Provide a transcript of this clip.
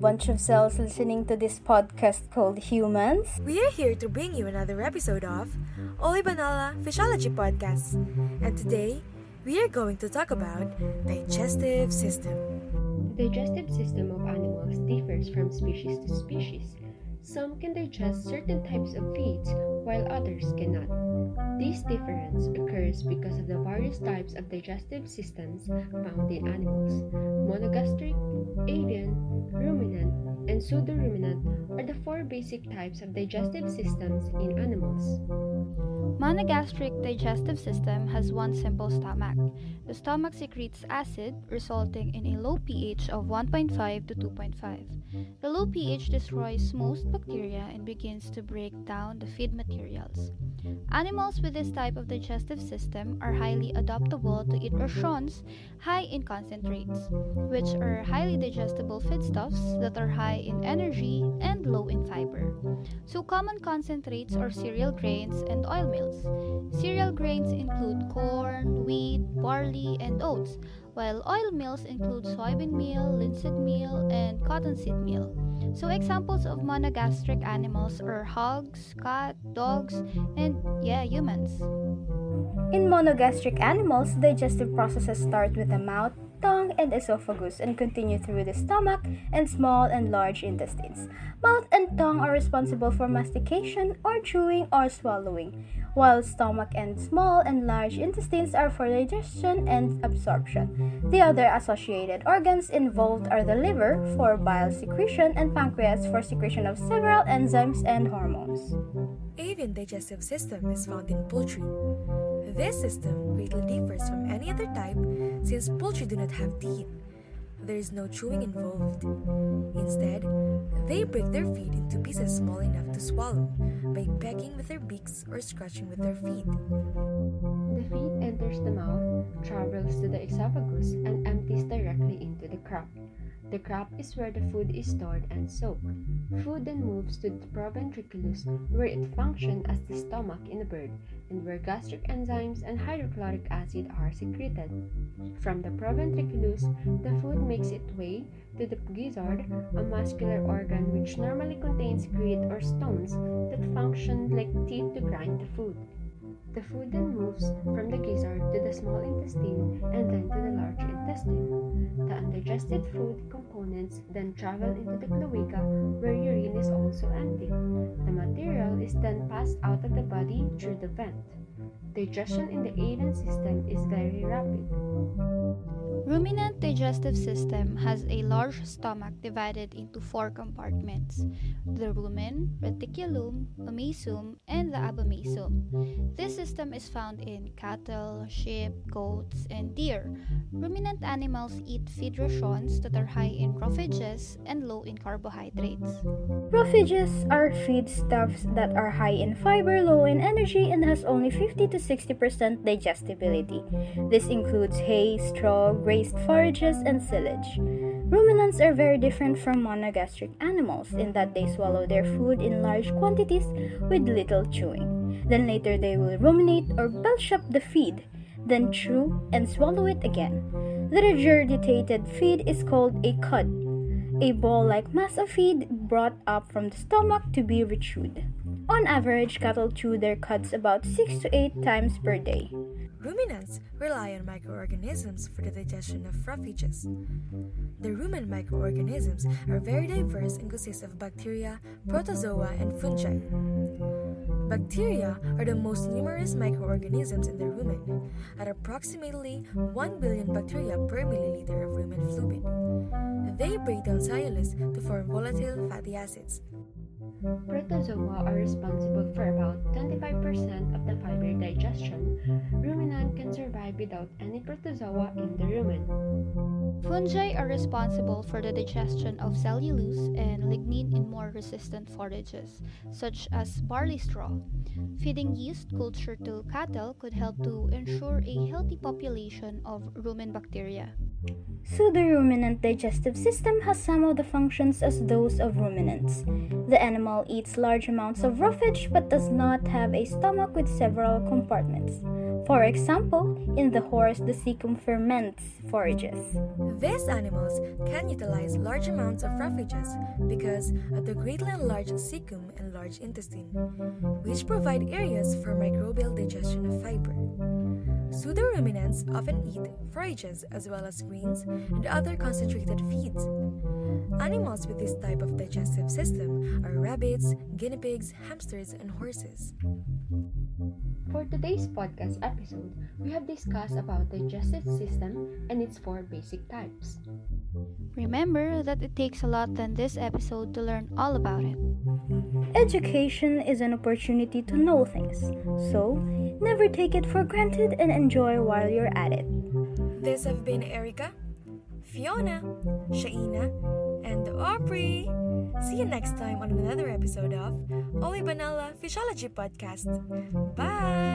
bunch of cells listening to this podcast called humans. We are here to bring you another episode of Olibanala Fishology Podcast. And today, we are going to talk about digestive system. The digestive system of animals differs from species to species. Some can digest certain types of feeds while others cannot. This difference occurs because of the various types of digestive systems found in animals. Monogastric, avian, ruminant, and pseudoruminant are the four basic types of digestive systems in animals. Monogastric digestive system has one simple stomach. The stomach secretes acid, resulting in a low pH of 1.5 to 2.5. The low pH destroys most bacteria and begins to break down the feed materials. Animals with this type of digestive system are highly adaptable to eat rations high in concentrates, which are highly digestible foodstuffs that are high in energy and low in fiber. So common concentrates are cereal grains and oil meal. Cereal grains include corn, wheat, barley, and oats, while oil meals include soybean meal, linseed meal, and cottonseed meal. So examples of monogastric animals are hogs, cat, dogs, and humans. In monogastric animals, digestive processes start with the mouth, tongue, and esophagus and continue through the stomach and small and large intestines. Mouth and tongue are responsible for mastication or chewing or swallowing, while stomach and small and large intestines are for digestion and absorption. The other associated organs involved are the liver for bile secretion and pancreas for secretion of several enzymes and hormones. Avian digestive system is found in poultry. This system greatly differs from any other type since poultry do not have teeth. There is no chewing involved. Instead, they break their feed into pieces small enough to swallow by pecking with their beaks or scratching with their feet. The feed enters the mouth, travels to the esophagus, and empties directly into the crop. The crop is where the food is stored and soaked. Food then moves to the proventriculus, where it functions as the stomach in a bird, and where gastric enzymes and hydrochloric acid are secreted. From the proventriculus, the food makes its way to the gizzard, a muscular organ which normally contains grit or stones that function like teeth to grind the food. The food then moves from the gizzard to the small intestine and then to the large intestine. The undigested food components then travel into the cloaca, where urine is also emptied. The material is then passed out of the body through the vent. Digestion in the avian system is very rapid. Ruminant digestive system has a large stomach divided into four compartments: the rumen, reticulum, omasum, and the abomasum. This system is found in cattle, sheep, goats, and deer. Ruminant animals eat feed rations that are high in roughages and low in carbohydrates. Roughages are feedstuffs that are high in fiber, low in energy, and has only 50 to 60% digestibility. This includes hay, straw, grazed forages, and silage. Ruminants are very different from monogastric animals in that they swallow their food in large quantities with little chewing. Then later they will ruminate or belch up the feed, then chew and swallow it again. The regurgitated feed is called a cud, a ball-like mass of feed brought up from the stomach to be rechewed. On average, cattle chew their cuds about 6 to 8 times per day. Ruminants rely on microorganisms for the digestion of roughages. The rumen microorganisms are very diverse and consist of bacteria, protozoa, and fungi. Bacteria are the most numerous microorganisms in the rumen, at approximately 1 billion bacteria per milliliter of rumen fluid. They break down cellulose to form volatile fatty acids. Protozoa are responsible for about 25% of the fiber digestion. Ruminant can survive without any protozoa in the rumen. Fungi are responsible for the digestion of cellulose and lignin in more resistant forages, such as barley straw. Feeding yeast culture to cattle could help to ensure a healthy population of rumen bacteria. Pseudoruminant digestive system has some of the functions as those of ruminants. The animal eats large amounts of roughage but does not have a stomach with several compartments. For example, in the horse, the cecum ferments forages. These animals can utilize large amounts of refuges because of the greatly enlarged cecum and large intestine, which provide areas for microbial digestion of fiber. Pseudoruminants often eat forages as well as greens and other concentrated feeds. Animals with this type of digestive system are rabbits, guinea pigs, hamsters, and horses. For today's podcast episode, we have discussed about the digestive system and its four basic types. Remember that it takes a lot in this episode to learn all about it. Education is an opportunity to know things, so never take it for granted and enjoy while you're at it. These have been Erica, Fiona, Shaina, and Aubrey. See you next time on another episode of Olibanala Fishology Podcast. Bye!